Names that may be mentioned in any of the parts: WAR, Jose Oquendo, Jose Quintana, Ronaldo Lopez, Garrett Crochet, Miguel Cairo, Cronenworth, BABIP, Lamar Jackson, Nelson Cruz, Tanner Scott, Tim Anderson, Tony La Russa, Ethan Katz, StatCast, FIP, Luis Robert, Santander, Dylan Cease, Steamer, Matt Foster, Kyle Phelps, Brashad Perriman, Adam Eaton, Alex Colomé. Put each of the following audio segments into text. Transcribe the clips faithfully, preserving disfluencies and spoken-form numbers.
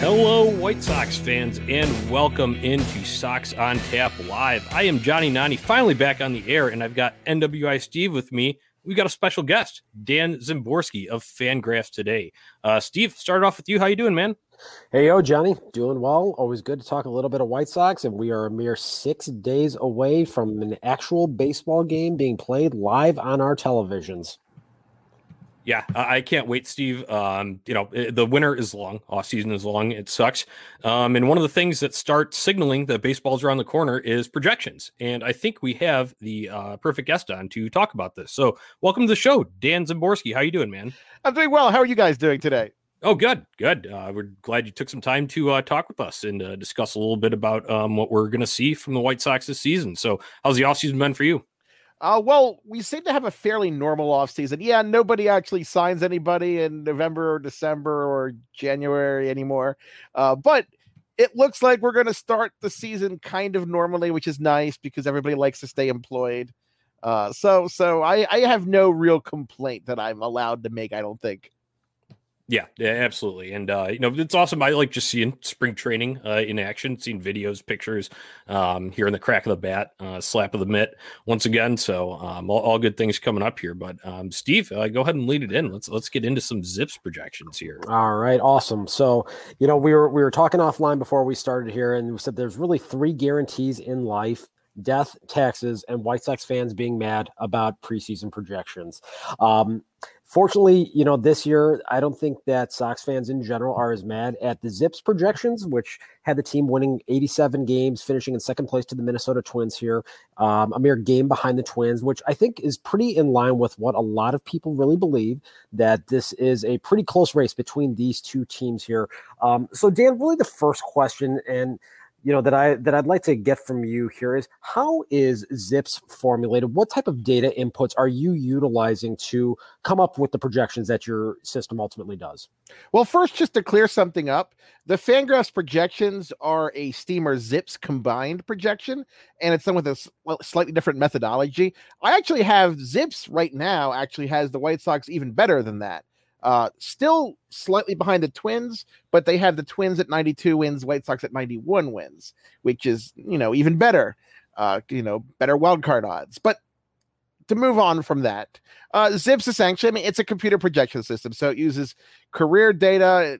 Hello, White Sox fans, and welcome into Sox on Tap Live. I am Johnny Nani, finally back on the air, and I've got N W I Steve with me. We've got a special guest, Dan Zimborski of Fangraphs today. Uh, Steve, start off with you. How you doing, man? Hey, yo, Johnny. Doing well. Always good to talk a little bit of White Sox, and we are a mere six days away from an actual baseball game being played live on our televisions. Yeah, I can't wait, Steve. Um, you know, the winter is long. Off-season is long. It sucks. Um, and one of the things that start signaling that baseball's around the corner is projections. And I think we have the uh, perfect guest on to talk about this. So welcome to the show, Dan Zimborski. How you doing, man? I'm doing well. How are you guys doing today? Oh, good, good. Uh, we're glad you took some time to uh, talk with us and uh, discuss a little bit about um, what we're going to see from the White Sox this season. So how's the off-season been for you? Uh, well, we seem to have a fairly normal offseason. Yeah, nobody actually signs anybody in November or December or January anymore. Uh, but it looks like we're going to start the season kind of normally, which is nice because everybody likes to stay employed. Uh, so so I, I have no real complaint that I'm allowed to make, I don't think. Yeah, yeah, absolutely. And, uh, you know, it's awesome. I like just seeing spring training uh, in action, seeing videos, pictures, um, hearing the crack of the bat, uh, slap of the mitt once again. So um, all, all good things coming up here. But um, Steve, uh, go ahead and lead it in. Let's let's get into some Zips projections here. All right. Awesome. So, you know, we were we were talking offline before we started here, and we said there's really three guarantees in life: death, taxes, and White Sox fans being mad about preseason projections. Um, fortunately, you know, this year, I don't think that Sox fans in general are as mad at the Zips projections, which had the team winning eighty-seven games, finishing in second place to the Minnesota Twins here, um, a mere game behind the Twins, which I think is pretty in line with what a lot of people really believe, that this is a pretty close race between these two teams here. Um, so, Dan, really the first question, and you know, that I that I'd like to get from you here is, how is Zips formulated? What type of data inputs are you utilizing to come up with the projections that your system ultimately does? Well, first, just to clear something up, the Fangraphs projections are a Steamer Zips combined projection, and it's done with a well, slightly different methodology. I actually have Zips right now actually has the White Sox even better than that. Uh, still slightly behind the Twins, but they have the Twins at ninety-two wins, White Sox at ninety-one wins, which is, you know, even better, uh, you know, better wildcard odds. But to move on from that, uh, Zips essentially, I mean, it's a computer projection system, so it uses career data,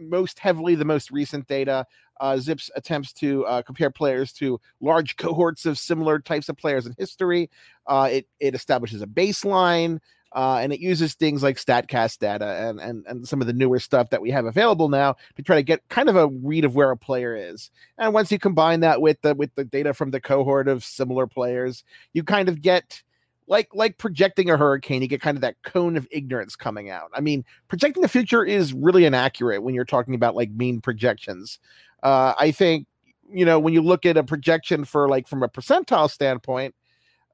most heavily the most recent data. Uh, Zips attempts to uh, compare players to large cohorts of similar types of players in history. Uh, it, it establishes a baseline. Uh, and it uses things like StatCast data and, and and some of the newer stuff that we have available now to try to get kind of a read of where a player is. And once you combine that with the with the data from the cohort of similar players, you kind of get like like projecting a hurricane. You get kind of that cone of ignorance coming out. I mean, projecting the future is really inaccurate when you're talking about like mean projections. Uh, I think, you know, when you look at a projection for like from a percentile standpoint,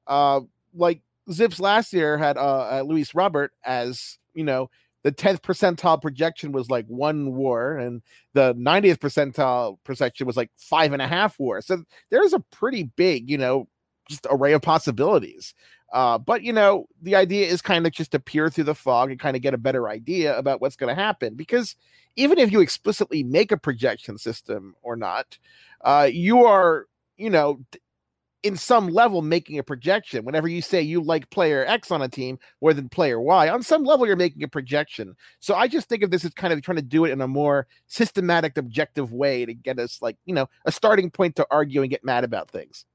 uh, like. Zips last year had uh, uh, Luis Robert as, you know, the tenth percentile projection was like one W A R, and the ninetieth percentile projection was like five and a half W A R. So there's a pretty big, you know, just array of possibilities. Uh, but, you know, the idea is kind of just to peer through the fog and kind of get a better idea about what's going to happen. Because even if you explicitly make a projection system or not, uh, you are, you know... D- in some level making a projection. Whenever you say you like player X on a team more than player Y, on some level you're making a projection. So I just think of this as kind of trying to do it in a more systematic, objective way to get us like, you know, a starting point to argue and get mad about things.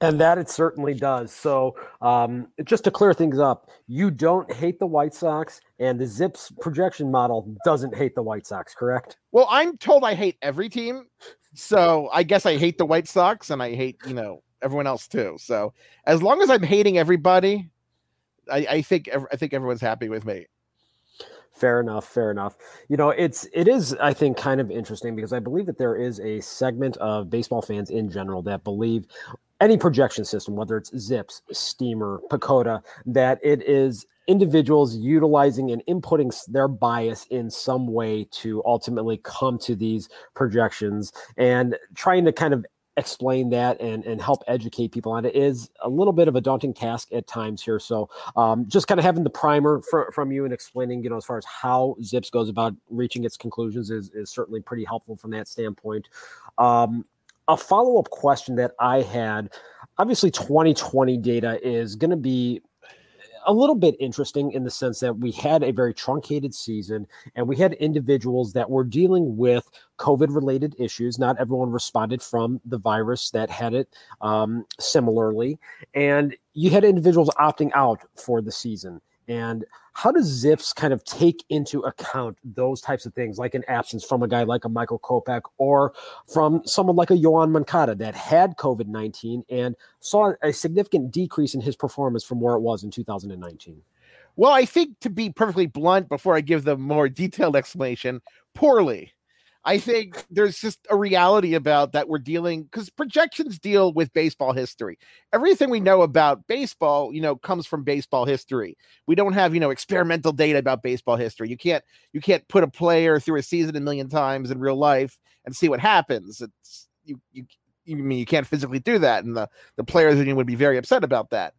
And that it certainly does. So um, just to clear things up, you don't hate the White Sox, and the Zips projection model doesn't hate the White Sox, correct? Well, I'm told I hate every team. So I guess I hate the White Sox, and I hate, you know, everyone else too. So as long as I'm hating everybody, I, I think I think everyone's happy with me. Fair enough. Fair enough. You know, it's, it is, I think, kind of interesting because I believe that there is a segment of baseball fans in general that believe any projection system, whether it's Zips, Steamer, Pacoda, that it is individuals utilizing and inputting their bias in some way to ultimately come to these projections and trying to kind of explain that and, and help educate people on it is a little bit of a daunting task at times here. So um, just kind of having the primer for, from you and explaining, you know, as far as how Zips goes about reaching its conclusions is, is certainly pretty helpful from that standpoint. Um, a follow-up question that I had, obviously twenty twenty data is going to be a little bit interesting in the sense that we had a very truncated season and we had individuals that were dealing with COVID-related issues. Not everyone responded from the virus that had it um, similarly. And you had individuals opting out for the season. And how does Zips kind of take into account those types of things, like an absence from a guy like a Michael Kopech or from someone like a Yoán Moncada that had COVID nineteen and saw a significant decrease in his performance from where it was in two thousand nineteen? Well, I think, to be perfectly blunt, before I give the more detailed explanation, poorly. I think there's just a reality about that we're dealing, because projections deal with baseball history. Everything we know about baseball, you know, comes from baseball history. We don't have, you know, experimental data about baseball history. You can't, you can't put a player through a season a million times in real life and see what happens. It's you, you, you I mean, you can't physically do that. And the, the players would be very upset about that.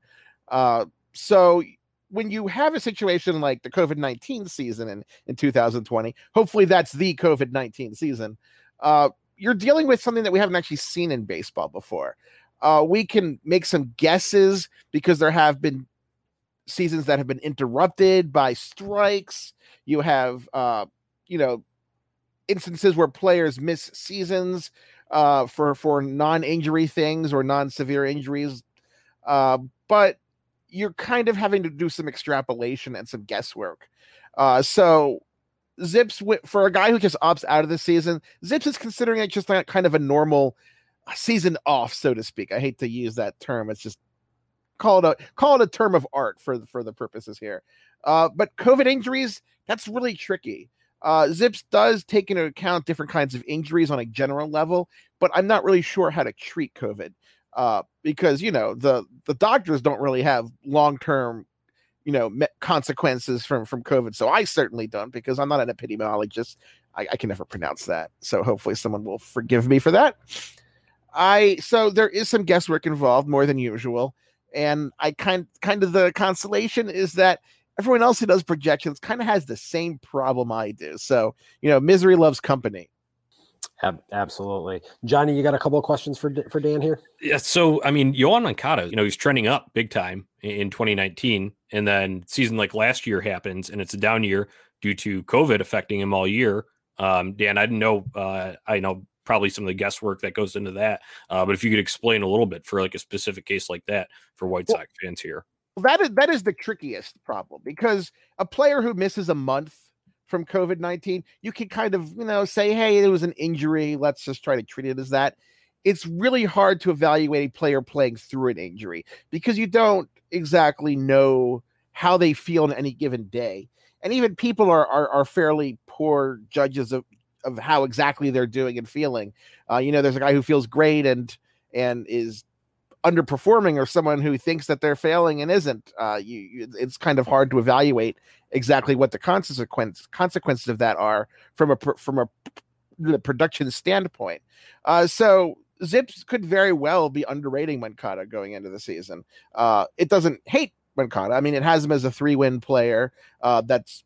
Uh, so when you have a situation like the COVID nineteen season in, in two thousand twenty, hopefully that's the COVID nineteen season, uh, you're dealing with something that we haven't actually seen in baseball before. Uh, we can make some guesses because there have been seasons that have been interrupted by strikes. You have, uh, you know, instances where players miss seasons uh, for, for non-injury things or non-severe injuries. Uh, but you're kind of having to do some extrapolation and some guesswork. Uh, so Zips, for a guy who just opts out of the season, Zips is considering it just like kind of a normal season off, so to speak. I hate to use that term. It's just call it a, call it a term of art for the, for the purposes here. Uh, but COVID injuries, that's really tricky. Uh, Zips does take into account different kinds of injuries on a general level, but I'm not really sure how to treat COVID. Uh, because, you know, the, the doctors don't really have long-term, you know, me- consequences from, from COVID. So I certainly don't, because I'm not an epidemiologist. I, I can never pronounce that. So hopefully someone will forgive me for that. I, so there is some guesswork involved, more than usual. And I kind, kind of the consolation is that everyone else who does projections kind of has the same problem I do. So, you know, misery loves company. Absolutely. Johnny, you got a couple of questions for for Dan here? Yeah. So, I mean, Yoán Moncada, you know, he's trending up big time in twenty nineteen, and then season like last year happens and it's a down year due to COVID affecting him all year. Um, Dan, I didn't know, uh, I know probably some of the guesswork that goes into that. Uh, but if you could explain a little bit for like a specific case like that for White well, Sox fans here. That is, that is the trickiest problem, because a player who misses a month from COVID nineteen, you can kind of, you know, say, hey, it was an injury. Let's just try to treat it as that. It's really hard to evaluate a player playing through an injury because you don't exactly know how they feel on any given day. And even people are are, are fairly poor judges of, of how exactly they're doing and feeling. Uh, you know, there's a guy who feels great and and is underperforming, or someone who thinks that they're failing and isn't. Uh, you, you, it's kind of hard to evaluate exactly what the consequence consequences of that are from a from a the production standpoint. Uh, so Zips could very well be underrating Moncada going into the season. Uh, it doesn't hate Moncada. I mean, it has him as a three-win player. Uh, that's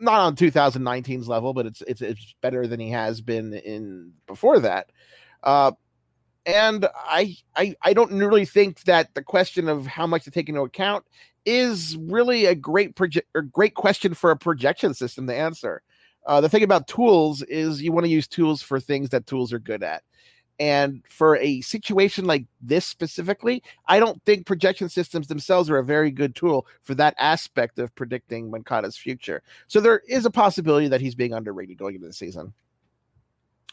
not on two thousand nineteen's level, but it's it's it's better than he has been in before that. Uh, And I, I I don't really think that the question of how much to take into account is really a great proje- or great question for a projection system to answer. Uh, the thing about tools is you want to use tools for things that tools are good at. And for a situation like this specifically, I don't think projection systems themselves are a very good tool for that aspect of predicting Moncada's future. So there is a possibility that he's being underrated going into the season.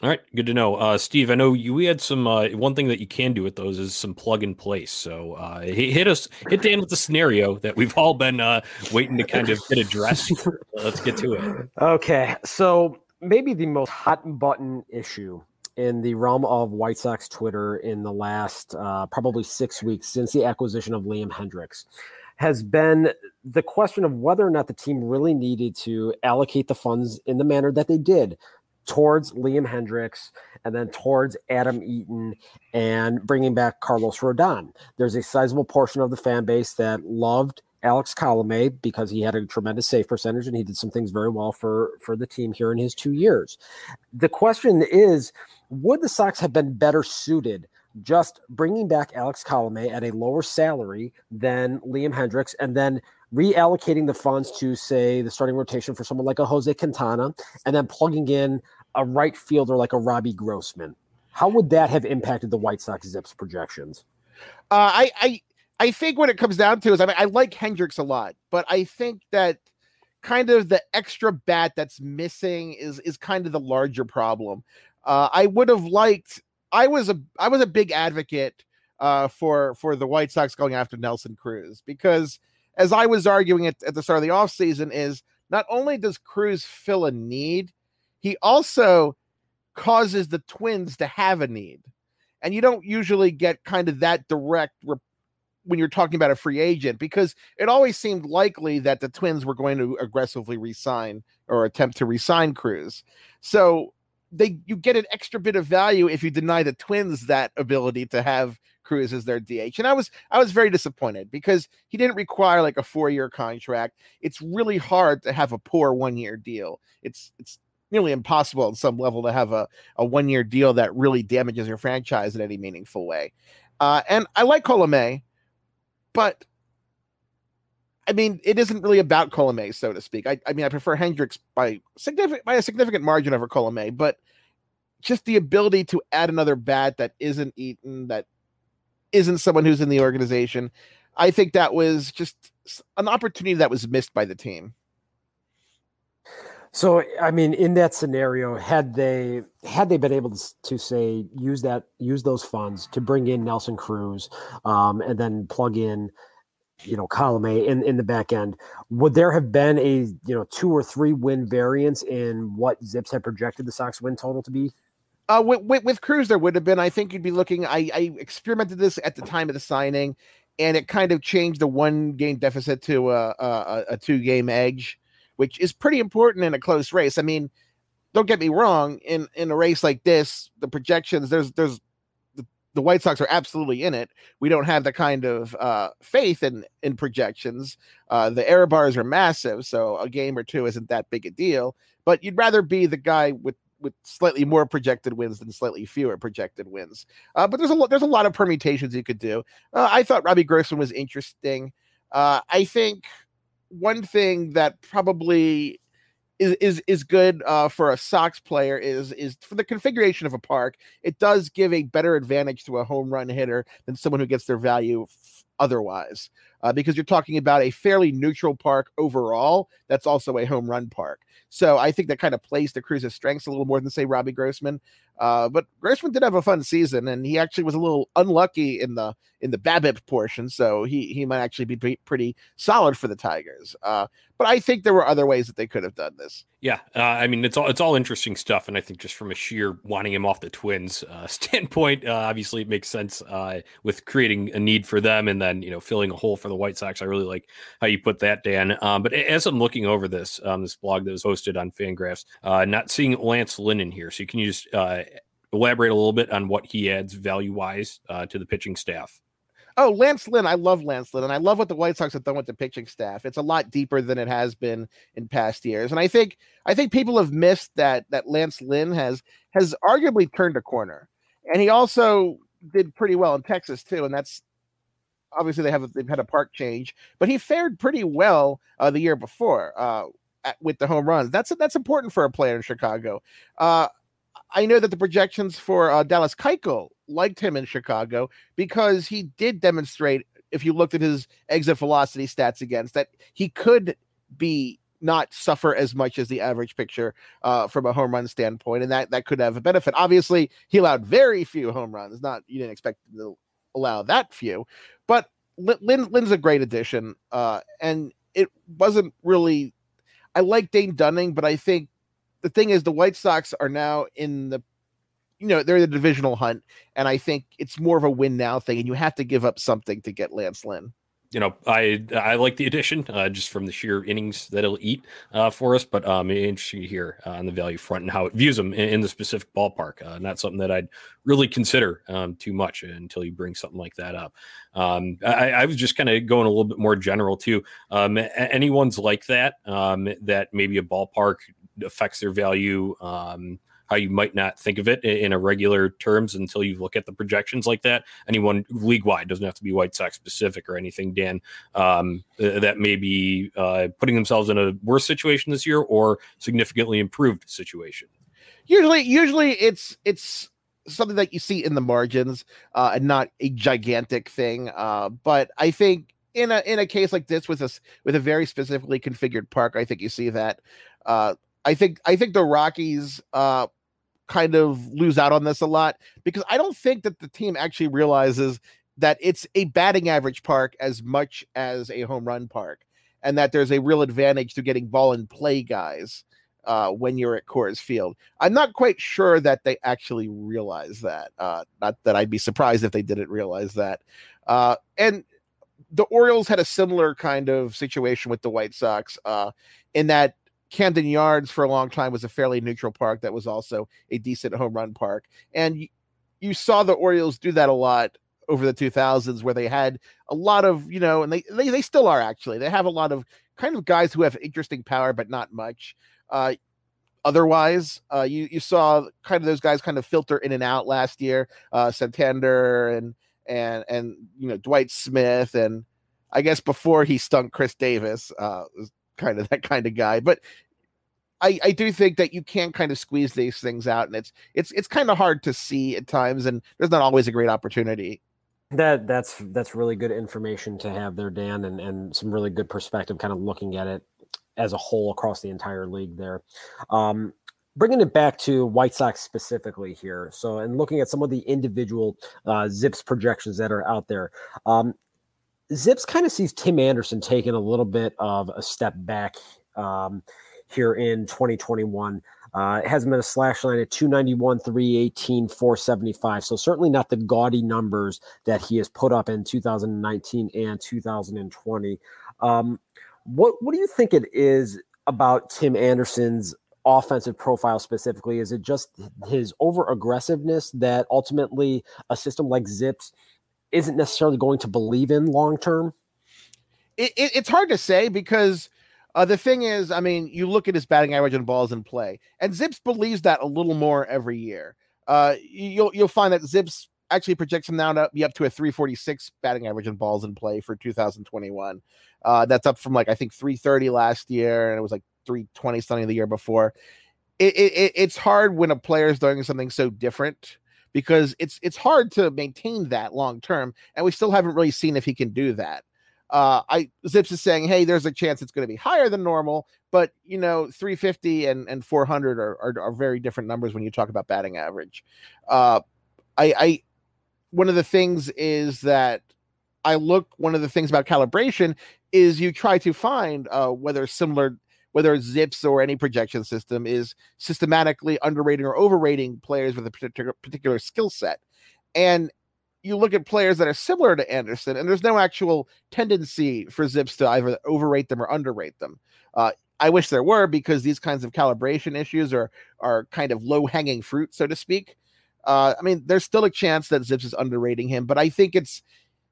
All right, good to know. Uh, Steve, I know you, we had some, uh, one thing that you can do with those is some plug and place. So uh, hit us, hit Dan with the scenario that we've all been uh, waiting to kind of get addressed. Let's get to it. Okay, so maybe the most hot button issue in the realm of White Sox Twitter in the last uh, probably six weeks since the acquisition of Liam Hendricks has been the question of whether or not the team really needed to allocate the funds in the manner that they did towards Liam Hendricks and then towards Adam Eaton and bringing back Carlos Rodon. There's a sizable portion of the fan base that loved Alex Colomé because he had a tremendous save percentage and he did some things very well for, for the team here in his two years. The question is, would the Sox have been better suited just bringing back Alex Colomé at a lower salary than Liam Hendricks and then reallocating the funds to, say, the starting rotation for someone like a Jose Quintana and then plugging in a right fielder like a Robbie Grossman? How would that have impacted the White Sox Zips projections? Uh, I, I, I think what it comes down to is, I mean, I like Hendricks a lot, but I think that kind of the extra bat that's missing is, is kind of the larger problem. Uh, I would have liked, I was a, I was a big advocate uh, for, for the White Sox going after Nelson Cruz, because as I was arguing at, at the start of the offseason, is not only does Cruz fill a need, he also causes the Twins to have a need. And you don't usually get kind of that direct re- when you're talking about a free agent, because it always seemed likely that the Twins were going to aggressively re-sign or attempt to re-sign Cruz. So they, you get an extra bit of value if you deny the Twins that ability to have Cruz as their D H. And I was, I was very disappointed because he didn't require like a four-year contract. It's really hard to have a poor one-year deal. It's, it's nearly impossible on some level to have a, a one-year deal that really damages your franchise in any meaningful way. Uh, and I like Colomé, but I mean, it isn't really about Colomé, so to speak. I, I mean, I prefer Hendricks by significant, by a significant margin over Colomé, but just the ability to add another bat that isn't Eaton, that isn't someone who's in the organization. I think that was just an opportunity that was missed by the team. So, I mean, in that scenario, had they had they been able to, to say, use that, use those funds to bring in Nelson Cruz, um, and then plug in, you know, Colomé in, in the back end, would there have been a, you know, two or three win variance in what Zips had projected the Sox win total to be? Uh, with, with, with Cruz, there would have been. I think you'd be looking, I, I experimented this at the time of the signing, and it kind of changed the one game deficit to a, a, a two game edge, which is pretty important in a close race. I mean, don't get me wrong, in, in a race like this, the projections, there's, there's, the White Sox are absolutely in it. We don't have the kind of uh, faith in, in projections. Uh, the error bars are massive, so a game or two isn't that big a deal. But you'd rather be the guy with, with slightly more projected wins than slightly fewer projected wins. Uh, but there's a, lo- there's a lot of permutations you could do. Uh, I thought Robbie Grossman was interesting. Uh, I think one thing that probably is, is, is good uh, for a Sox player is, is for the configuration of a park, it does give a better advantage to a home run hitter than someone who gets their value f- otherwise, uh, because you're talking about a fairly neutral park overall. That's also a home run park. So I think that kind of plays to Cruz's strengths a little more than, say, Robbie Grossman. Uh, but Grossman did have a fun season, and he actually was a little unlucky in the, in the BABIP portion. So he, he might actually be pretty, pretty solid for the Tigers. Uh, but I think there were other ways that they could have done this. Yeah. Uh, I mean, it's all, it's all interesting stuff. And I think just from a sheer wanting him off the Twins uh, standpoint, uh, obviously it makes sense uh, with creating a need for them and then, you know, filling a hole for the White Sox. I really like how you put that, Dan. Um, but as I'm looking over this, um, this blog that was hosted on Fangraphs, uh, not seeing Lance Lynn in here. So can you just uh, elaborate a little bit on what he adds value-wise uh, to the pitching staff? Oh, Lance Lynn. I love Lance Lynn, and I love what the White Sox have done with the pitching staff. It's a lot deeper than it has been in past years. And I think, I think people have missed that, that Lance Lynn has, has arguably turned a corner, and he also did pretty well in Texas too. And that's, obviously they have, they've had a park change, but he fared pretty well uh, the year before uh, at, with the home runs. That's, that's important for a player in Chicago. Uh, I know that the projections for uh, Dallas Keuchel liked him in Chicago because he did demonstrate, if you looked at his exit velocity stats against, that he could be not suffer as much as the average pitcher uh, from a home run standpoint, and that, that could have a benefit. Obviously, he allowed very few home runs. Not, you didn't expect to allow that few, but Lynn, Lynn's a great addition, uh, and it wasn't really – I like Dane Dunning, but I think the thing is the White Sox are now in the, you know, they're in the divisional hunt, and I think it's more of a win now thing, and you have to give up something to get Lance Lynn. you know, I I like the addition uh, just from the sheer innings that it'll eat uh, for us. But um, interesting to hear uh, on the value front and how it views them in, in the specific ballpark. Uh, not something that I'd really consider um, too much until you bring something like that up. Um, I, I was just kind of going a little bit more general too. Um, anyone's like that, um, that maybe a ballpark affects their value, um, how you might not think of it in a regular terms until you look at the projections like that. Anyone league-wide, doesn't have to be White Sox specific or anything, Dan, um, that may be uh, putting themselves in a worse situation this year or significantly improved situation. Usually, usually it's, it's something that you see in the margins uh, and not a gigantic thing. Uh, but I think in a, in a case like this with a, with a very specifically configured park, I think you see that. Uh, I think I think the Rockies uh, kind of lose out on this a lot because I don't think that the team actually realizes that it's a batting average park as much as a home run park, and that there's a real advantage to getting ball and play guys uh, when you're at Coors Field. I'm not quite sure that they actually realize that. Uh, not that I'd be surprised if they didn't realize that. Uh, and the Orioles had a similar kind of situation with the White Sox uh, in that Camden Yards for a long time was a fairly neutral park that was also a decent home run park. And you, you saw the Orioles do that a lot over the two thousands where they had a lot of, you know, and they, they, they still are actually, they have a lot of kind of guys who have interesting power, but not much. Uh, otherwise, uh, you, you saw kind of those guys kind of filter in and out last year, uh, Santander and, and, and, you know, Dwight Smith. And I guess before he stunk, Chris Davis, uh, was kind of that kind of guy. But I, I do think that you can kind of squeeze these things out, and it's it's it's kind of hard to see at times, and there's not always a great opportunity. That that's that's really good information to have there, Dan, and, and some really good perspective kind of looking at it as a whole across the entire league there. Um, Bringing it back to White Sox specifically here, so and looking at some of the individual uh, Zips projections that are out there, um, Zips kind of sees Tim Anderson taking a little bit of a step back um, here in twenty twenty-one. Uh, it hasn't been a slash line at two ninety-one, three eighteen, four seventy-five. So certainly not the gaudy numbers that he has put up in two thousand nineteen and two thousand twenty. Um, what what do you think it is about Tim Anderson's offensive profile specifically? Is it just his over aggressiveness that ultimately a system like Zips isn't necessarily going to believe in long-term? It, it, it's hard to say because uh, the thing is, I mean, you look at his batting average and balls in play, and Zips believes that a little more every year. Uh, you'll, you'll find that Zips actually projects him now to be up to a three forty-six batting average and balls in play for two thousand twenty-one. Uh, that's up from like, I think three thirty last year. And it was like three twenty something the year before. It, it, it, it's hard when a player is doing something so different, because it's it's hard to maintain that long term, and we still haven't really seen if he can do that. Uh, I Zips is saying, hey, there's a chance it's going to be higher than normal, but you know, three fifty and, and four hundred are, are are very different numbers when you talk about batting average. Uh, I, I one of the things is that I look one of the things about calibration is you try to find uh, whether similar. whether it's Zips or any projection system is systematically underrating or overrating players with a particular, particular skill set. And you look at players that are similar to Anderson, and there's no actual tendency for Zips to either overrate them or underrate them. Uh, I wish there were, because these kinds of calibration issues are, are kind of low hanging fruit, so to speak. Uh, I mean, there's still a chance that Zips is underrating him, but I think it's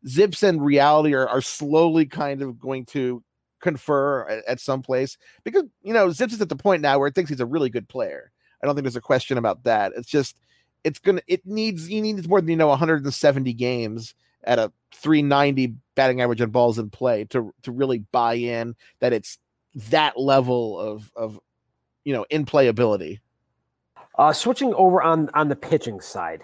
Zips and reality are, are slowly kind of going to confer at, at some place, because you know Zips is at the point now where it thinks he's a really good player. I don't think there's a question about that. It's just it's gonna it needs he needs more than you know one hundred seventy games at a three ninety batting average and balls in play to to really buy in that it's that level of of you know in playability. Uh, switching over on on the pitching side.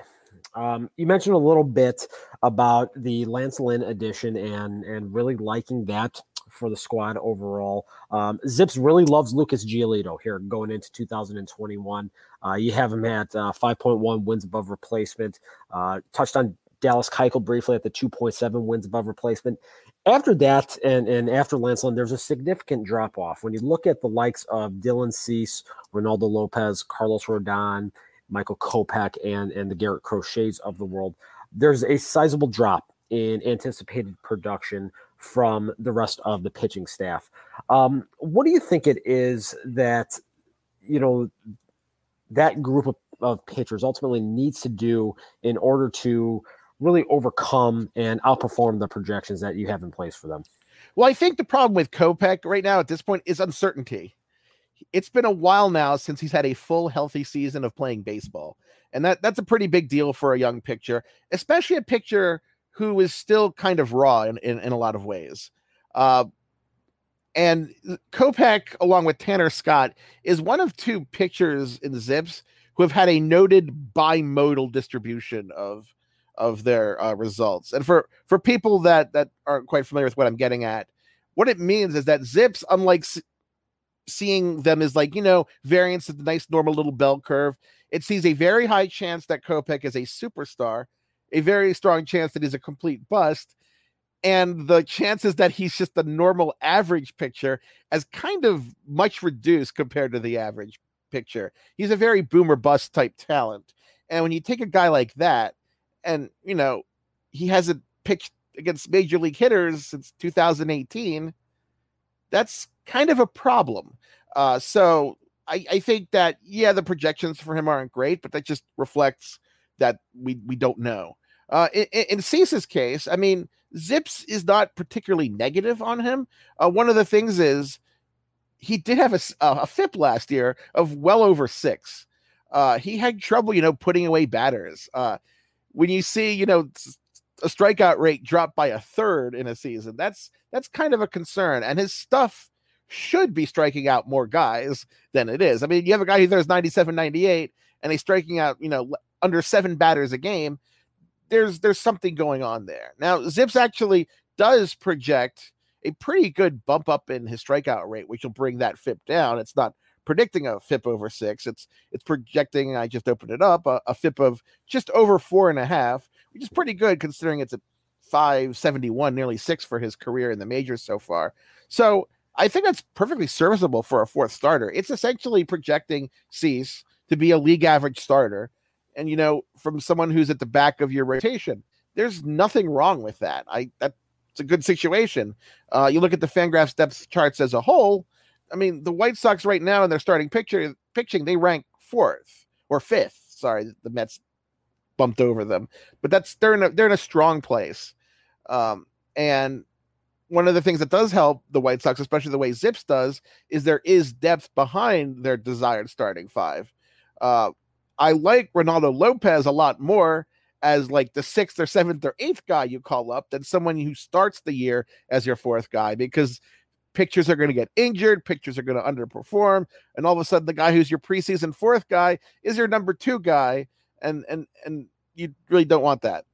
Um, you mentioned a little bit about the Lance Lynn addition and and really liking that for the squad overall. Um, Zips really loves Lucas Giolito here going into two thousand twenty-one. Uh, you have him at uh, five point one wins above replacement. Uh, touched on Dallas Keuchel briefly at the two point seven wins above replacement. After that and, and after Lance Lynn, there's a significant drop-off. When you look at the likes of Dylan Cease, Ronaldo Lopez, Carlos Rodon, Michael Kopech, and, and the Garrett Crochets of the world, there's a sizable drop in anticipated production from the rest of the pitching staff. Um, what do you think it is that, you know, that group of, of pitchers ultimately needs to do in order to really overcome and outperform the projections that you have in place for them? Well, I think the problem with Kopech right now at this point is uncertainty. It's been a while now since he's had a full healthy season of playing baseball. And that that's a pretty big deal for a young pitcher, especially a pitcher who is still kind of raw in, in, in a lot of ways. Uh, and Kopech, along with Tanner Scott, is one of two pitchers in the Zips who have had a noted bimodal distribution of, of their uh, results. And for, for people that, that aren't quite familiar with what I'm getting at, what it means is that Zips, unlike s- seeing them as like, you know, variance of the nice normal little bell curve, it sees a very high chance that Kopech is a superstar, a very strong chance that he's a complete bust, and the chances that he's just a normal average pitcher as kind of much reduced compared to the average pitcher. He's a very boom or bust type talent. And when you take a guy like that, and, you know, he hasn't pitched against major league hitters since two thousand eighteen. That's kind of a problem. Uh, so I, I think that, yeah, the projections for him aren't great, but that just reflects that we, we don't know. Uh, in, in Cease's case, I mean, Zips is not particularly negative on him. Uh, one of the things is he did have a, a F I P last year of well over six. Uh, he had trouble, you know, putting away batters. Uh, When you see, you know, a strikeout rate drop by a third in a season, that's that's kind of a concern. And his stuff should be striking out more guys than it is. I mean, you have a guy who throws ninety-seven, ninety-eight, and he's striking out, you know, under seven batters a game. There's there's something going on there. Now, Zips actually does project a pretty good bump up in his strikeout rate, which will bring that F I P down. It's not predicting a F I P over six. It's it's projecting, I just opened it up, a, a F I P of just over four and a half, which is pretty good considering it's a five seventy-one, nearly six for his career in the majors so far. So I think that's perfectly serviceable for a fourth starter. It's essentially projecting Cease to be a league average starter. And, you know, from someone who's at the back of your rotation, there's nothing wrong with that. I That's a good situation. Uh, you look at the Fangraphs depth charts as a whole. I mean, the White Sox right now in their starting picture, pitching, they rank fourth or fifth. Sorry, the Mets bumped over them, but that's they're in a, they're in a strong place. Um, and one of the things that does help the White Sox, especially the way Zips does, is there is depth behind their desired starting five. Uh, I like Ronaldo Lopez a lot more as like the sixth or seventh or eighth guy you call up than someone who starts the year as your fourth guy, because pitchers are going to get injured, pitchers are going to underperform, and all of a sudden the guy who's your preseason fourth guy is your number two guy, and and and you really don't want that.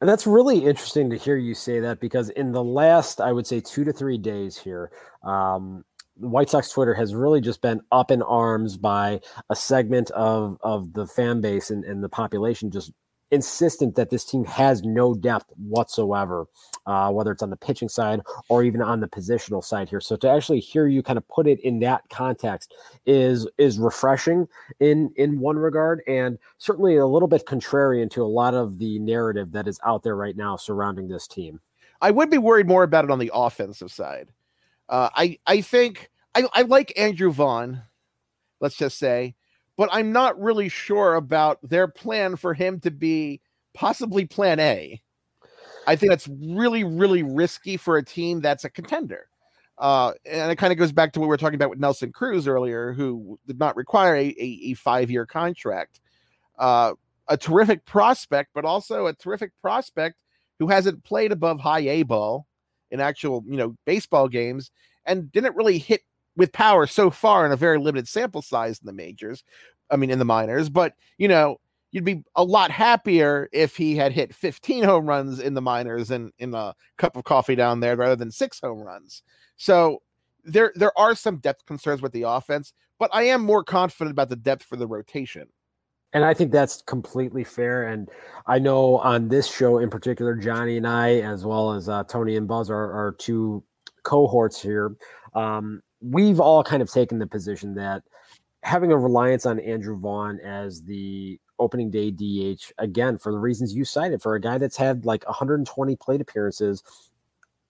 And that's really interesting to hear you say that, because in the last, I would say, two to three days here, um, White Sox Twitter has really just been up in arms by a segment of, of the fan base and, and the population just insistent that this team has no depth whatsoever, uh, whether it's on the pitching side or even on the positional side here. So to actually hear you kind of put it in that context is is refreshing in in one regard, and certainly a little bit contrarian to a lot of the narrative that is out there right now surrounding this team. I would be worried more about it on the offensive side. Uh, I I think I, I like Andrew Vaughn, let's just say, but I'm not really sure about their plan for him to be possibly plan A. I think that's really, really risky for a team that's a contender. Uh, and it kind of goes back to what we were talking about with Nelson Cruz earlier, who did not require a, a, a five-year contract. Uh, a terrific prospect, but also a terrific prospect who hasn't played above high A ball in actual, you know, baseball games, and didn't really hit with power so far in a very limited sample size in the majors, I mean, in the minors, but, you know, you'd be a lot happier if he had hit fifteen home runs in the minors and in a cup of coffee down there rather than six home runs. So there, there are some depth concerns with the offense, but I am more confident about the depth for the rotation. And I think that's completely fair. And I know on this show in particular, Johnny and I, as well as uh, Tony and Buzz are, are two cohorts here. Um, We've all kind of taken the position that having a reliance on Andrew Vaughn as the opening day D H, again, for the reasons you cited, for a guy that's had like one hundred twenty plate appearances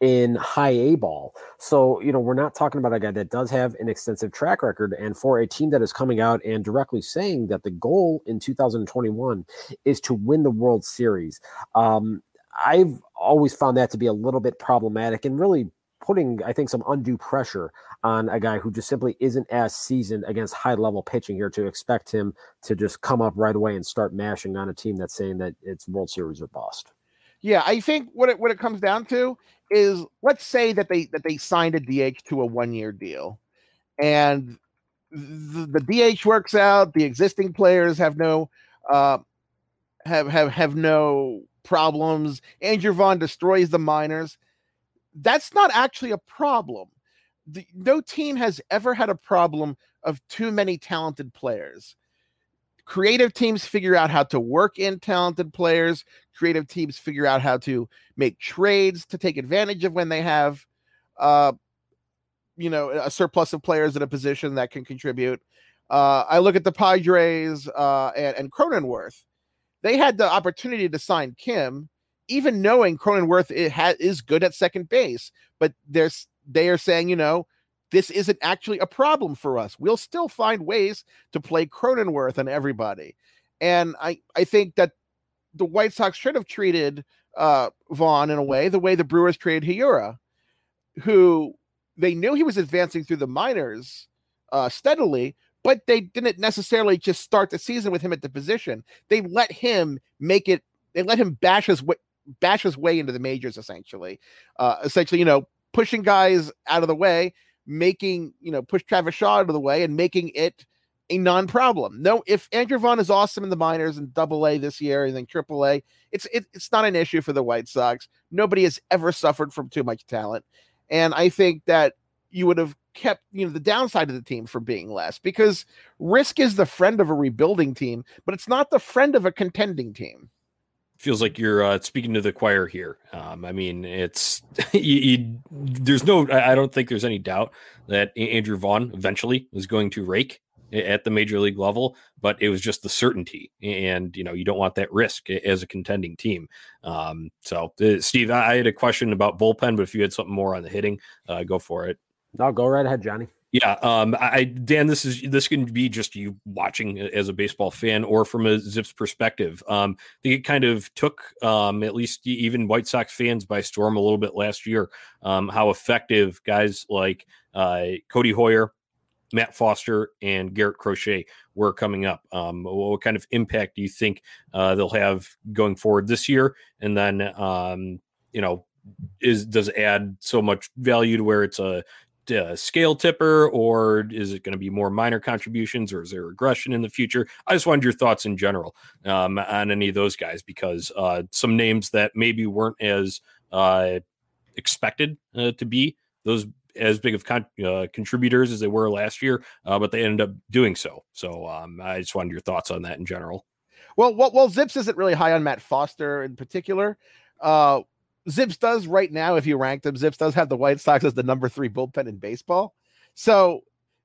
in high A ball. So, you know, we're not talking about a guy that does have an extensive track record. And for a team that is coming out and directly saying that the goal in two thousand twenty-one is to win the World Series, um, I've always found that to be a little bit problematic and really putting, I think, some undue pressure on a guy who just simply isn't as seasoned against high-level pitching here to expect him to just come up right away and start mashing on a team that's saying that it's World Series or bust. Yeah, I think what it what it comes down to is, let's say that they that they signed a D H to a one-year deal, and the, the D H works out. The existing players have no uh, have have have no problems. Andrew Vaughn destroys the minors. That's not actually a problem. The, no team has ever had a problem of too many talented players. Creative teams figure out how to work in talented players. Creative teams figure out how to make trades to take advantage of when they have, uh, you know, a surplus of players in a position that can contribute. Uh, I look at the Padres uh, and, and Cronenworth. They had the opportunity to sign Kim, even knowing Cronenworth is, is good at second base. But there's, they are saying, you know, this isn't actually a problem for us. We'll still find ways to play Cronenworth and everybody. And I, I think that the White Sox should have treated uh, Vaughn in a way, the way the Brewers treated Heuer, who they knew he was advancing through the minors uh, steadily, but they didn't necessarily just start the season with him at the position. They let him make it, they let him bash his, bash his way into the majors, essentially. Uh, essentially, you know, pushing guys out of the way, making, you know, push Travis Shaw out of the way and making it a non-problem. No, if Andrew Vaughn is awesome in the minors and double A this year and then triple A, it's, it, it's not an issue for the White Sox. Nobody has ever suffered from too much talent. And I think that you would have kept, you know, the downside of the team from being less, because risk is the friend of a rebuilding team, but it's not the friend of a contending team. Feels like you're uh, speaking to the choir here. Um, I mean, it's you, you, there's no, I don't think there's any doubt that Andrew Vaughn eventually is going to rake at the major league level, but it was just the certainty, and you know, you don't want that risk as a contending team. Um, so, uh, Steve, I, I had a question about bullpen, but if you had something more on the hitting, uh, go for it. No, go right ahead, Johnny. Yeah, um, I Dan, this is this can be just you watching as a baseball fan or from a Zips perspective. Um, I think it kind of took um, at least even White Sox fans by storm a little bit last year. Um, how effective guys like uh, Codi Heuer, Matt Foster, and Garrett Crochet were coming up. Um, what kind of impact do you think uh, they'll have going forward this year? And then um, you know, is does it add so much value to where it's a Uh, scale tipper, or is it going to be more minor contributions, or is there regression in the future? I just wanted your thoughts in general um, on any of those guys, because uh, some names that maybe weren't as uh, expected uh, to be those as big of con- uh, contributors as they were last year, uh, but they ended up doing so. So um, I just wanted your thoughts on that in general. Well, well, well Zips isn't really high on Matt Foster in particular. Uh, Zips does right now, if you rank them, Zips does have the White Sox as the number three bullpen in baseball. So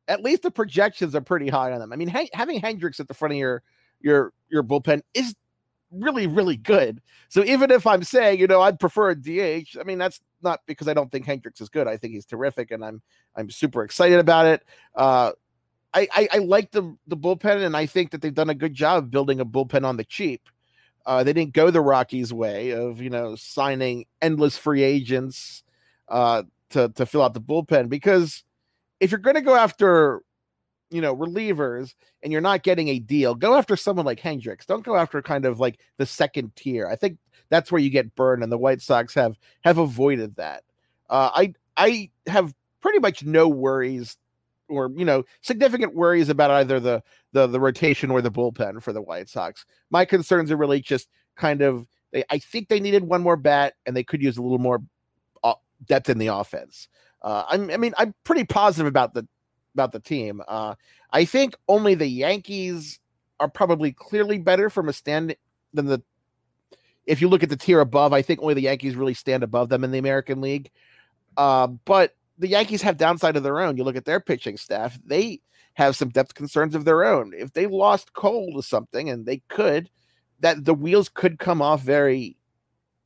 at least the projections are pretty high on them. I mean, ha- having Hendricks at the front of your, your, your bullpen is really, really good. So even if I'm saying, you know, I'd prefer a D H, I mean, that's not because I don't think Hendricks is good. I think he's terrific, and I'm, I'm super excited about it. Uh, I, I, I like the, the bullpen, and I think that they've done a good job building a bullpen on the cheap. Uh, they didn't go the Rockies way of, you know, signing endless free agents uh, to, to fill out the bullpen, because if you're going to go after, you know, relievers and you're not getting a deal, go after someone like Hendricks. Don't go after kind of like the second tier. I think that's where you get burned, and the White Sox have have avoided that. Uh, I I have pretty much no worries or, you know, significant worries about either the, the, the rotation or the bullpen for the White Sox. My concerns are really just kind of, they, I think they needed one more bat, and they could use a little more depth in the offense. Uh, I'm, I mean, I'm pretty positive about the, about the team. Uh, I think only the Yankees are probably clearly better from a stand than the, if you look at the tier above, I think only the Yankees really stand above them in the American League. Uh, but the Yankees have downside of their own. You look at their pitching staff, they have some depth concerns of their own. If they lost Cole to something, and they could, that the wheels could come off very,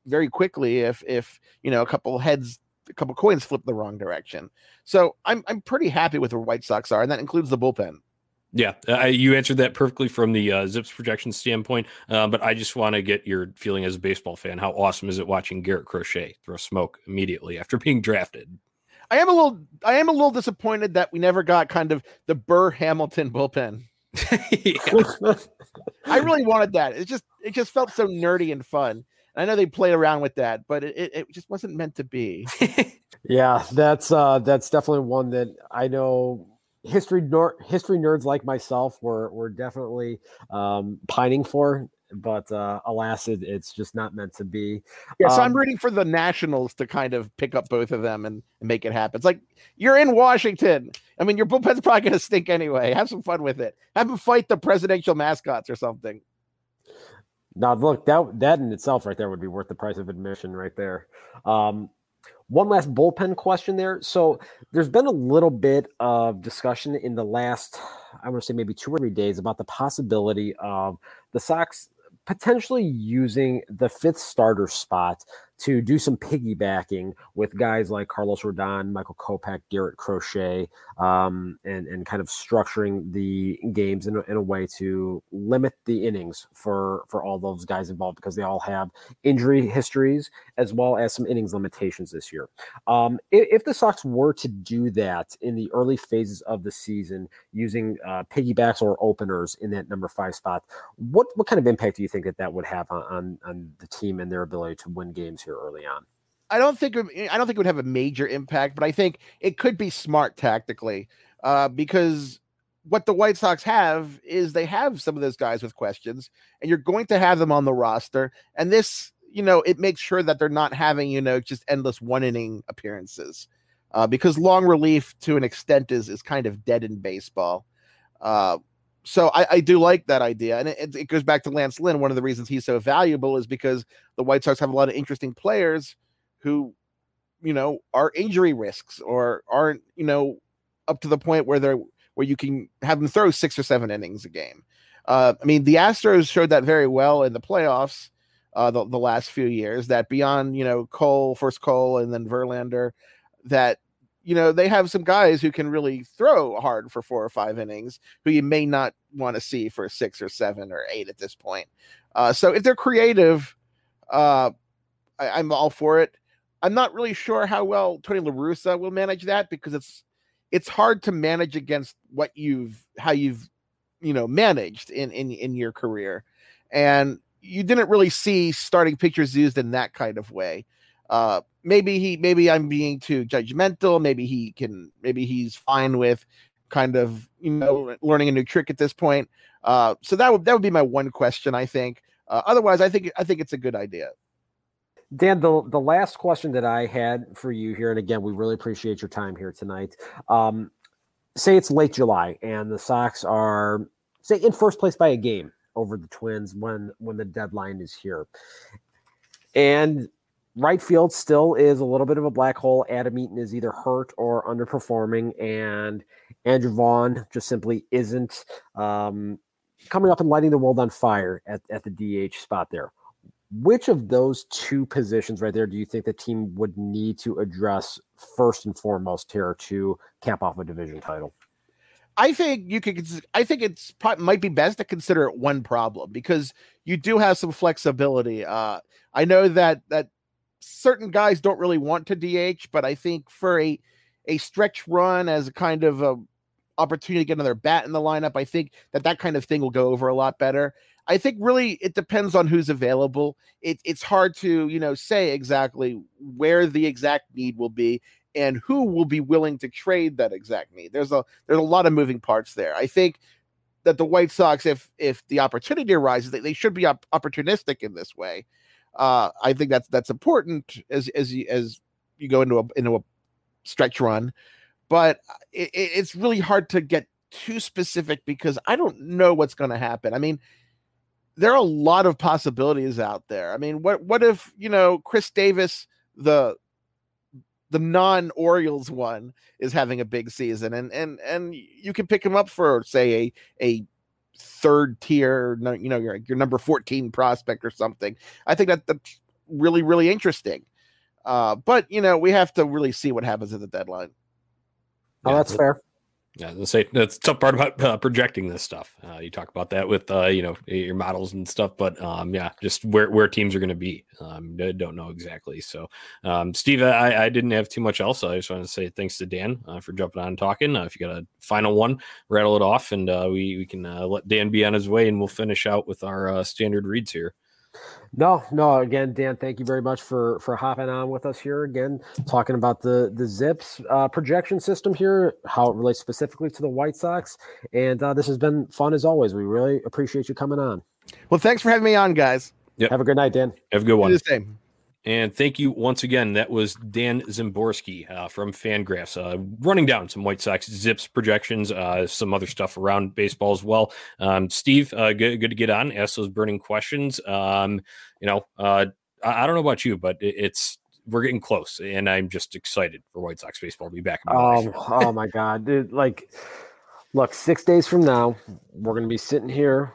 very quickly if, if, you know, a couple heads a couple coins flipped the wrong direction. So I'm I'm pretty happy with where White Sox are, and that includes the bullpen. Yeah, uh, you answered that perfectly from the uh, Zips projection standpoint, uh, but I just want to get your feeling as a baseball fan. How awesome is it watching Garrett Crochet throw smoke immediately after being drafted? I am a little I am a little disappointed that we never got kind of the Burr Hamilton bullpen. I really wanted that. It just it just felt so nerdy and fun. I know they played around with that, but it, it, it just wasn't meant to be. Yeah, that's uh, that's definitely one that I know history nor- history nerds like myself were were definitely um, pining for, but uh, alas, it, it's just not meant to be. Yeah, so um, I'm rooting for the Nationals to kind of pick up both of them and, and make it happen. It's like, you're in Washington. I mean, your bullpen's probably going to stink anyway. Have some fun with it. Have them fight the presidential mascots or something. Now, look, that that in itself right there would be worth the price of admission right there. Um, one last bullpen question there. So there's been a little bit of discussion in the last, I want to say maybe two or three days about the possibility of the Sox potentially using the fifth starter spot to do some piggybacking with guys like Carlos Rodon, Michael Kopech, Garrett Crochet, um, and, and kind of structuring the games in a, in a way to limit the innings for, for all those guys involved, because they all have injury histories as well as some innings limitations this year. Um, if, if the Sox were to do that in the early phases of the season using uh, piggybacks or openers in that number five spot, what what kind of impact do you think that that would have on, on, on the team and their ability to win games early on? I don't think I don't think it would have a major impact, but I think it could be smart tactically, uh, because what the White Sox have is they have some of those guys with questions, and you're going to have them on the roster. And this, you know, it makes sure that they're not having, you know, just endless one inning appearances, uh, because long relief to an extent is is kind of dead in baseball. Uh, So I, I do like that idea, and it, it goes back to Lance Lynn. One of the reasons he's so valuable is because the White Sox have a lot of interesting players who, you know, are injury risks or aren't, you know, up to the point where they're where you can have them throw six or seven innings a game. Uh, I mean, the Astros showed that very well in the playoffs uh, the, the last few years. That beyond, you know, Cole, first Cole, and then Verlander, that, you know, they have some guys who can really throw hard for four or five innings who you may not want to see for six or seven or eight at this point. Uh, so if they're creative, uh, I, I'm all for it. I'm not really sure how well Tony La Russa will manage that, because it's, it's hard to manage against what you've, how you've, you know, managed in, in, in your career. And you didn't really see starting pitchers used in that kind of way. Uh, maybe he, maybe I'm being too judgmental. Maybe he can, maybe he's fine with kind of, you know, learning a new trick at this point. Uh, so that would, that would be my one question, I think. Uh, otherwise I think, I think it's a good idea. Dan, the, the last question that I had for you here, and again, we really appreciate your time here tonight. Um, say it's late July and the Sox are, say, in first place by a game over the Twins when, when the deadline is here, and right field still is a little bit of a black hole. Adam Eaton is either hurt or underperforming, and Andrew Vaughn just simply isn't um, coming up and lighting the world on fire at, at the D H spot there. Which of those two positions right there do you think the team would need to address first and foremost here to cap off a division title? I think you could. I think it's probably, might be best to consider it one problem, because you do have some flexibility. Uh, I know that that. Certain guys don't really want to D H, but I think for a, a stretch run as a kind of a opportunity to get another bat in the lineup, I think that that kind of thing will go over a lot better. I think really it depends on who's available. It, it's hard to, you know, say exactly where the exact need will be and who will be willing to trade that exact need. There's a, there's a lot of moving parts there. I think that the White Sox, if, if the opportunity arises, they, they should be op- opportunistic in this way. Uh, I think that's that's important as as you, as you go into a into a stretch run, but it, it's really hard to get too specific because I don't know what's going to happen. I mean, there are a lot of possibilities out there. I mean, what what if, you know, Chris Davis, the the non-Orioles one, is having a big season, and and and you can pick him up for, say, a a. third tier, you know, your your number fourteen prospect or something. I think that that's really, really interesting. Uh, but, you know, we have to really see what happens at the deadline. Oh, yeah, that's fair. Yeah, that's the tough part about uh, projecting this stuff. Uh, you talk about that with, uh, you know, your models and stuff, but um, yeah, just where, where teams are going to be. Um, I don't know exactly. So, um, Steve, I, I didn't have too much else. I just want to say thanks to Dan uh, for jumping on and talking. Uh, if you got a final one, rattle it off, and uh, we, we can uh, let Dan be on his way, and we'll finish out with our uh, standard reads here. No, no. Again, Dan, thank you very much for for hopping on with us here again, talking about the the Zips uh, projection system here, how it relates specifically to the White Sox, and uh, this has been fun as always. We really appreciate you coming on. Well, thanks for having me on, guys. Yep. Have a good night, Dan. Have a good one. Do the same. And thank you once again. That was Dan Zimborski uh, from Fangraphs, uh, running down some White Sox Zips projections, uh, some other stuff around baseball as well. Um, Steve, uh, good, good to get on, ask those burning questions. Um, you know, uh, I, I don't know about you, but it, it's we're getting close, and I'm just excited for White Sox baseball to be back. Um, oh my God, dude! Like, look, six days from now, we're gonna be sitting here.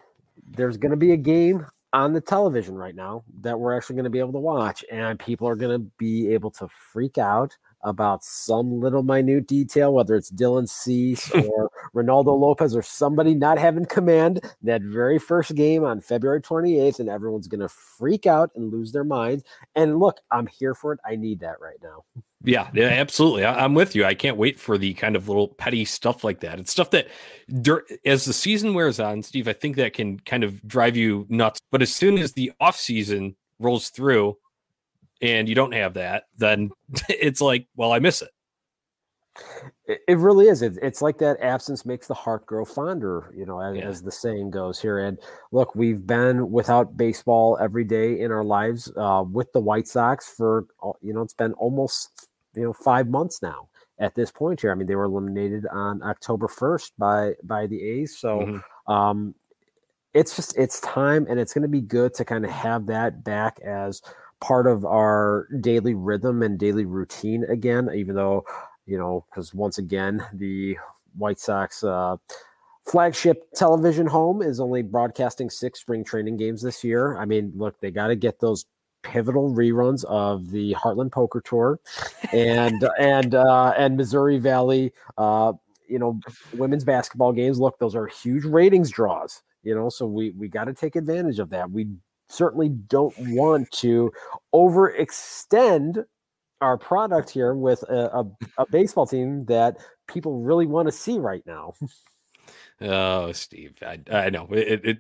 There's gonna be a game on the television right now that we're actually going to be able to watch, and people are going to be able to freak out about some little minute detail, whether it's Dylan Cease or Ronaldo Lopez or somebody not having command that very first game on February twenty-eighth, and everyone's going to freak out and lose their minds. And look, I'm here for it. I need that right now. Yeah, yeah, absolutely. I, I'm with you. I can't wait for the kind of little petty stuff like that. It's stuff that dur- as the season wears on, Steve, I think that can kind of drive you nuts. But as soon as the off season rolls through, and you don't have that, then it's like, well, I miss it. It really is. It's like that absence makes the heart grow fonder, you know, as, yeah. as the saying goes here. And look, we've been without baseball every day in our lives uh, with the White Sox for, you know, it's been almost, you know, five months now at this point here. I mean, they were eliminated on October first by, by the A's. So, mm-hmm. um, it's just, it's time, and it's going to be good to kind of have that back as part of our daily rhythm and daily routine again, even though, you know, because once again, the White Sox uh, flagship television home is only broadcasting six spring training games this year. I mean, look, they got to get those pivotal reruns of the Heartland Poker Tour and and uh, and Missouri Valley, uh, you know, women's basketball games. Look, those are huge ratings draws, you know, so we, we got to take advantage of that. We certainly don't want to overextend our product here with a, a, a baseball team that people really want to see right now. Oh, Steve, I, I know it. it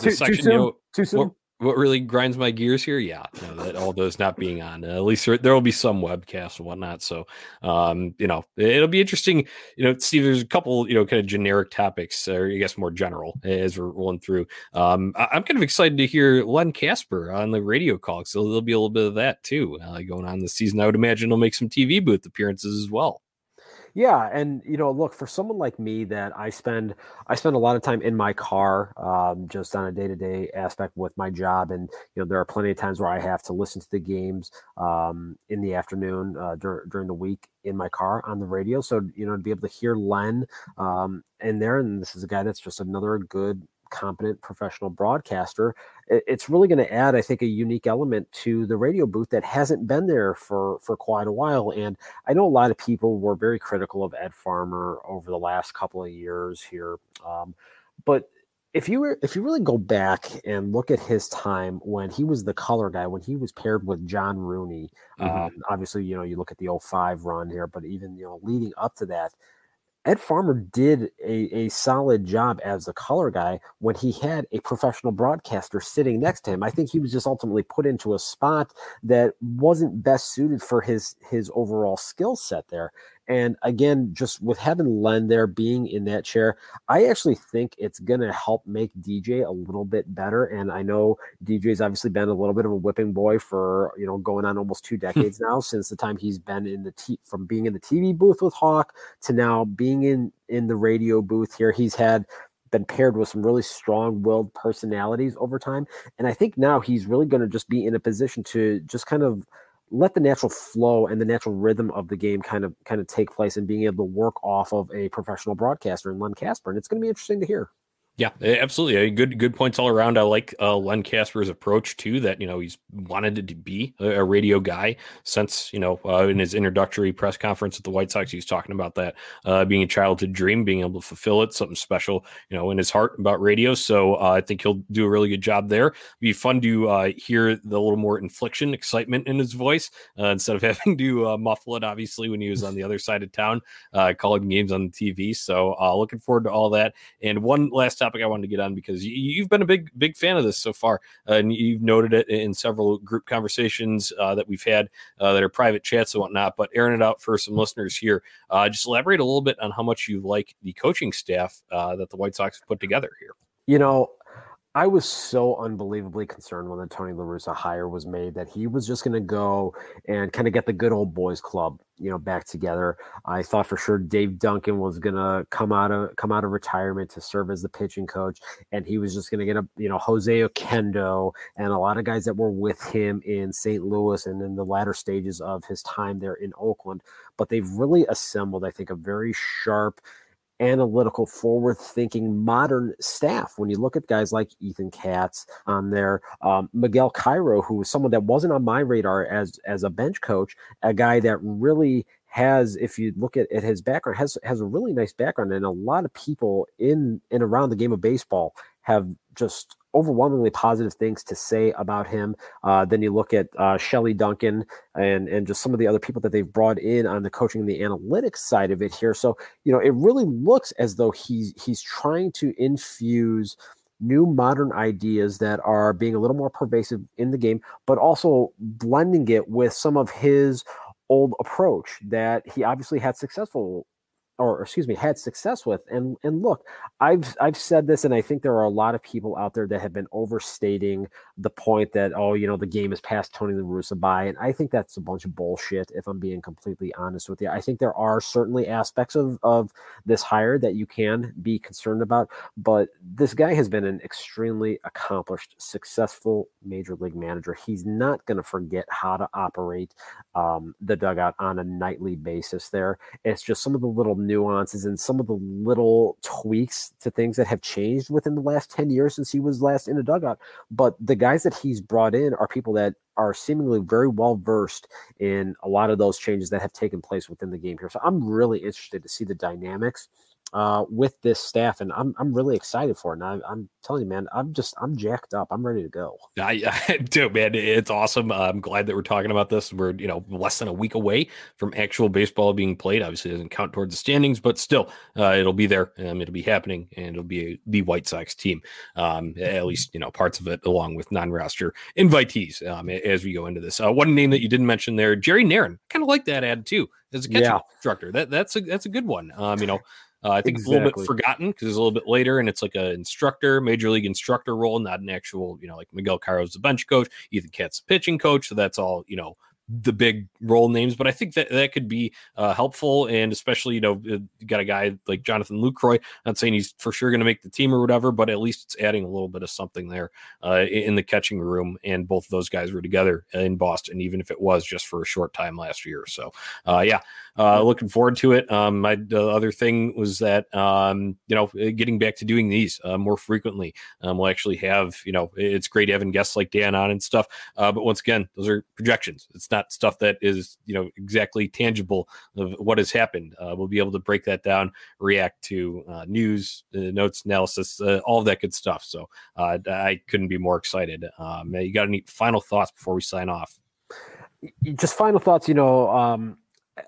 too, section, too soon. You know, too soon. What, what really grinds my gears here? Yeah, no, that all those not being on. Uh, at least there, there will be some webcasts and whatnot. So, um, you know, it'll be interesting. You know, Steve, there's a couple, you know, kind of generic topics, or I guess more general as we're rolling through. Um, I, I'm kind of excited to hear Len Casper on the radio call, so there'll be a little bit of that too uh, going on this season. I would imagine he'll make some T V booth appearances as well. Yeah, and you know, look, for someone like me that I spend I spend a lot of time in my car, um, just on a day to day aspect with my job, and you know, there are plenty of times where I have to listen to the games um, in the afternoon uh, dur- during the week in my car on the radio. So you know, to be able to hear Len um, in there, and this is a guy that's just another good, competent professional broadcaster. It's really going to add, I think, a unique element to the radio booth that hasn't been there for for quite a while. And I know a lot of people were very critical of Ed Farmer over the last couple of years here, um, but if you were if you really go back and look at his time when he was the color guy, when he was paired with John Rooney, mm-hmm. um, obviously, you know, you look at the oh five run here, but even, you know, leading up to that, Ed Farmer did a, a solid job as the color guy when he had a professional broadcaster sitting next to him. I think he was just ultimately put into a spot that wasn't best suited for his his overall skill set there. And again, just with having Len there being in that chair, I actually think it's going to help make D J a little bit better. And I know D J's obviously been a little bit of a whipping boy for, you know, going on almost two decades now, since the time he's been in the t- from being in the T V booth with Hawk to now being in, in the radio booth here. He's had been paired with some really strong-willed personalities over time. And I think now he's really going to just be in a position to just kind of let the natural flow and the natural rhythm of the game kind of kind of take place, and being able to work off of a professional broadcaster in Len Casper. And it's going to be interesting to hear. Yeah, absolutely. Good, good points all around. I like uh, Len Casper's approach too. That you know he's wanted to be a radio guy since you know uh, in his introductory press conference at the White Sox, he was talking about that uh, being a childhood dream, being able to fulfill it, something special you know in his heart about radio. So uh, I think he'll do a really good job there. It'd be fun to uh, hear the little more infliction, excitement in his voice uh, instead of having to uh, muffle it. Obviously, when he was on the other side of town uh, calling games on T V. So uh, looking forward to all that. And one last time. Topic I wanted to get on because you've been a big, big fan of this so far, uh, and you've noted it in several group conversations uh, that we've had uh, that are private chats and whatnot. But airing it out for some listeners here, uh, just elaborate a little bit on how much you like the coaching staff uh, that the White Sox put together here. You know, I was so unbelievably concerned when the Tony La Russa hire was made that he was just going to go and kind of get the good old boys club, you know, back together. I thought for sure Dave Duncan was going to come out of come out of retirement to serve as the pitching coach, and he was just going to get a you know Jose Oquendo and a lot of guys that were with him in Saint Louis and in the latter stages of his time there in Oakland. But they've really assembled, I think, a very sharp, analytical, forward-thinking, modern staff. When you look at guys like Ethan Katz on there, um, Miguel Cairo, who was someone that wasn't on my radar as as a bench coach, a guy that really has, if you look at, at his background, has has a really nice background, and a lot of people in and around the game of baseball have just overwhelmingly positive things to say about him. Uh, then you look at uh, Shelly Duncan and and just some of the other people that they've brought in on the coaching and the analytics side of it here. So, you know, it really looks as though he's he's trying to infuse new modern ideas that are being a little more pervasive in the game, but also blending it with some of his old approach that he obviously had successful or excuse me, had success with. And and look, I've I've said this, and I think there are a lot of people out there that have been overstating the point that, oh, you know, the game has passed Tony La Russa by. And I think that's a bunch of bullshit, if I'm being completely honest with you. I think there are certainly aspects of, of this hire that you can be concerned about, but this guy has been an extremely accomplished, successful major league manager. He's not going to forget how to operate um, the dugout on a nightly basis there. It's just some of the little nuances and some of the little tweaks to things that have changed within the last ten years since he was last in a dugout. But the guys that he's brought in are people that are seemingly very well versed in a lot of those changes that have taken place within the game here. So I'm really interested to see the dynamics uh, with this staff, and I'm I'm really excited for it. And I, I'm telling you, man, I'm just I'm jacked up. I'm ready to go. I, I do, man. It's awesome. I'm glad that we're talking about this. We're you know less than a week away from actual baseball being played. Obviously, it doesn't count towards the standings, but still, uh, it'll be there. Um, it'll be happening, and it'll be a, the White Sox team. Um, at least you know parts of it, along with non-roster invitees. Um, as we go into this, uh, one name that you didn't mention there, Jerry Narin. Kind of like that ad too as a catching yeah. instructor. That that's a that's a good one. Um, you know. Uh, I think exactly. It's a little bit forgotten because it's a little bit later, and it's like an instructor, major league instructor role, not an actual, you know, like Miguel Cairo's the bench coach, Ethan Katz the pitching coach. So that's all, you know, the big role names. But I think that that could be uh, helpful, and especially, you know, you got a guy like Jonathan Lucroy. Not saying he's for sure going to make the team or whatever, but at least it's adding a little bit of something there uh, in the catching room. And both of those guys were together in Boston, even if it was just for a short time last year. So, uh, yeah. Uh, looking forward to it. Um, my the other thing was that um, you know, getting back to doing these uh, more frequently. Um, we'll actually have you know, it's great having guests like Dan on and stuff. Uh, but once again, those are projections. It's not stuff that is you know exactly tangible of what has happened. Uh, we'll be able to break that down, react to uh, news, uh, notes, analysis, uh, all of that good stuff. So uh, I couldn't be more excited. Um, you got any final thoughts before we sign off? Just final thoughts. You know. Um...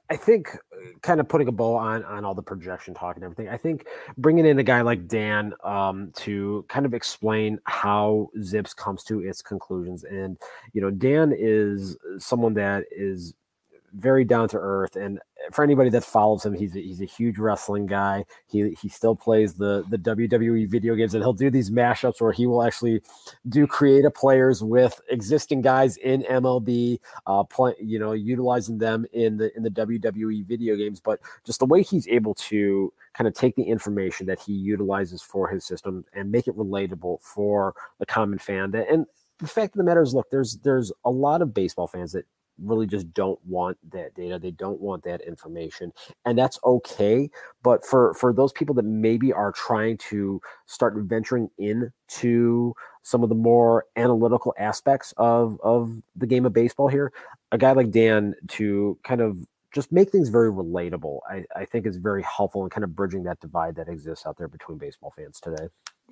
I think kind of putting a bow on, on all the projection talk and everything, I think bringing in a guy like Dan um, to kind of explain how Zips comes to its conclusions. And, you know, Dan is someone that is very down to earth. And for anybody that follows him, he's a, he's a huge wrestling guy. He he still plays the, the W W E video games, and he'll do these mashups where he will actually do creative players with existing guys in M L B, uh, play, you know, utilizing them in the in the W W E video games. But just the way he's able to kind of take the information that he utilizes for his system and make it relatable for the common fan. And the fact of the matter is, look, there's there's a lot of baseball fans that really just don't want that data. They don't want that information, and that's okay. But for, for those people that maybe are trying to start venturing into some of the more analytical aspects of, of the game of baseball here, a guy like Dan to kind of just make things very relatable, I, I think is very helpful in kind of bridging that divide that exists out there between baseball fans today.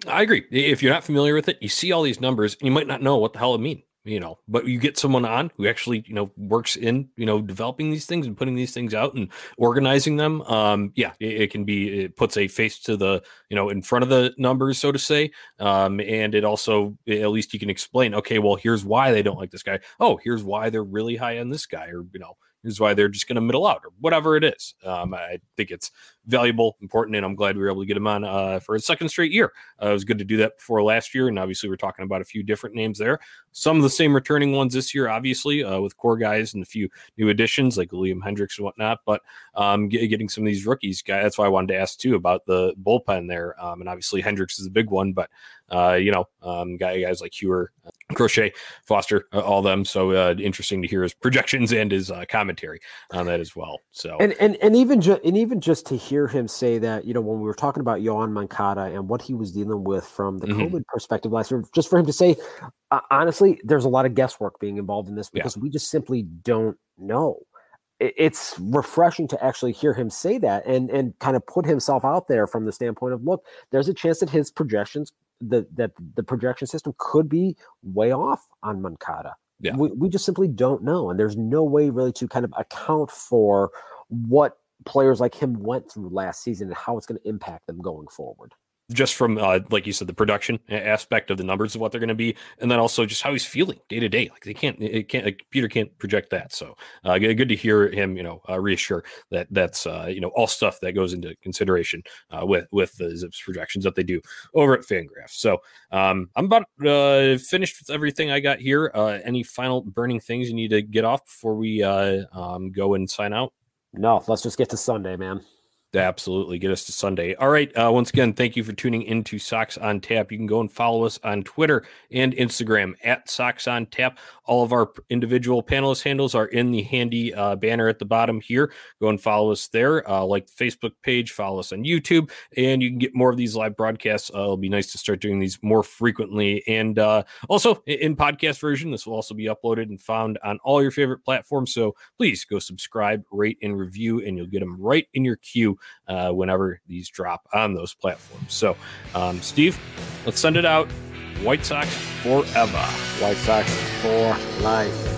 I agree. If you're not familiar with it, you see all these numbers and you might not know what the hell it means, you know, but you get someone on who actually, you know, works in, you know, developing these things and putting these things out and organizing them. Um, yeah, it, it can be, it puts a face to the, you know, in front of the numbers, so to say. Um, and it also, at least you can explain, okay, well, here's why they don't like this guy. Oh, here's why they're really high on this guy, or, you know, here's why they're just going to middle out, or whatever it is. Um, I think it's valuable, important, and I'm glad we were able to get him on uh, for a second straight year. Uh, it was good to do that before last year, and obviously we're talking about a few different names there. Some of the same returning ones this year, obviously, uh, with core guys and a few new additions like Liam Hendricks and whatnot, but um, get, getting some of these rookies, guys, that's why I wanted to ask, too, about the bullpen there. Um, and obviously Hendricks is a big one, but, uh, you know, um, guys like Heuer, uh, Crochet, Foster, uh, all them. So uh, interesting to hear his projections and his uh, commentary on that as well. So and and and even ju- and even just to hear him say that, you know, when we were talking about Yoán Moncada and what he was dealing with from the mm-hmm. COVID perspective last year, just for him to say, uh, honestly, there's a lot of guesswork being involved in this because yeah. we just simply don't know. It's refreshing to actually hear him say that and and kind of put himself out there from the standpoint of, look, there's a chance that his projections, the, that the projection system could be way off on Moncada. Yeah. We, we just simply don't know. And there's no way really to kind of account for what players like him went through last season and how it's going to impact them going forward. Just from, uh, like you said, the production aspect of the numbers of what they're going to be, and then also just how he's feeling day to day. Like they can't, it can't, a computer can't project that. So uh, good to hear him, you know, uh, reassure that that's, uh, you know, all stuff that goes into consideration uh, with with the Zips projections that they do over at Fangraphs. So um, I'm about uh, finished with everything I got here. Uh, any final burning things you need to get off before we uh, um, go and sign out? No, let's just get to Sunday, man. Absolutely. Get us to Sunday. All right. Uh, once again, thank you for tuning into Sox on Tap. You can go and follow us on Twitter and Instagram at Sox on Tap. All of our individual panelist handles are in the handy uh, banner at the bottom here. Go and follow us there. Uh, like the Facebook page, follow us on YouTube, and you can get more of these live broadcasts. Uh, it'll be nice to start doing these more frequently. And uh, also in podcast version, this will also be uploaded and found on all your favorite platforms. So please go subscribe, rate, and review, and you'll get them right in your queue uh whenever these drop on those platforms. So um Steve, let's send it out. White Sox forever. White Sox for life.